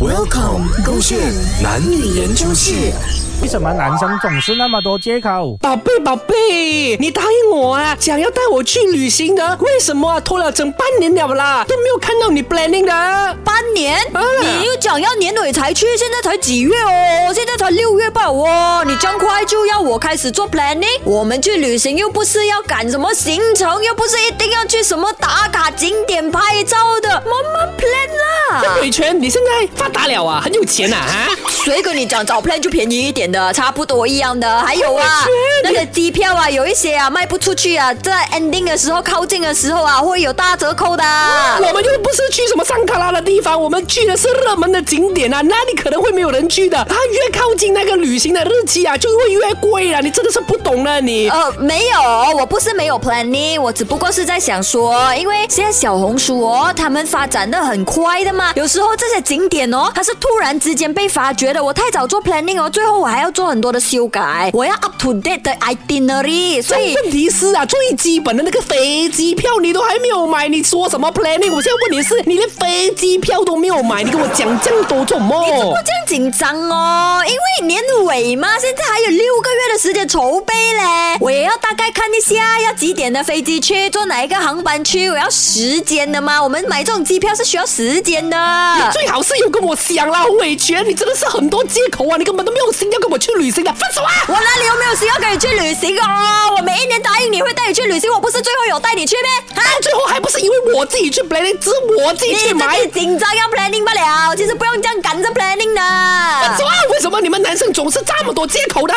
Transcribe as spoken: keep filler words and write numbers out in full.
Welcome， 勾线男女研究室。为什么男生总是那么多借口？宝贝宝贝，你答应我啊，想要带我去旅行的，为什么啊拖了整半年了啦，都没有看到你 planning 的、啊？半年？啊、你又讲要年尾才去，现在才几月哦？现在才六月吧哦，你这样快就要我开始做 planning？ 我们去旅行又不是要赶什么行程，又不是一定要去什么打卡景点拍照的，慢慢 plan 啦。这女权，你现在发达了啊，很有钱啊啊！谁跟你讲早 plan 就便宜一点？差不多一样的，还有啊，那些机票啊，有一些啊卖不出去啊，在 ending 的时候，靠近的时候啊，会有大折扣的。我们又不是去什么桑塔拉的地方，我们去的是热门的景点啊，那里可能会没有人去的。它越靠近那个旅行的日期啊，就会越贵了。你真的是不懂了你。呃，没有，我不是没有 planning， 我只不过是在想说，因为现在小红书哦，他们发展的很快的嘛，有时候这些景点哦，它是突然之间被发掘的。我太早做 planning 哦，最后我还。还要做很多的修改，我要 up to date 的 itinerary， 所以问题是啊，最基本的那个飞机票你都还没有买，你说什么 planning？ 我现在问你是，你连飞机票都没有买，你跟我讲这么多做什么？你怎么这样紧张哦？因为年尾嘛，现在还有六个月的时间筹备嘞，我也要大概看一下要几点的飞机去，坐哪一个航班去，我要时间的嘛。我们买这种机票是需要时间的。你最好是有跟我讲啦，伟权，你真的是很多借口啊，你根本都没有心要跟。我去旅行的，分手啊！我哪里有没有心要跟你去旅行哦？我每一年答应你会带你去旅行，我不是最后有带你去咩？啊，最后还不是因为我自己去 planning， 只是我自己去买。你自己紧张要 planning 不了，其实不用这样赶着 planning 的。分手啊！为什么你们男生总是这么多借口的？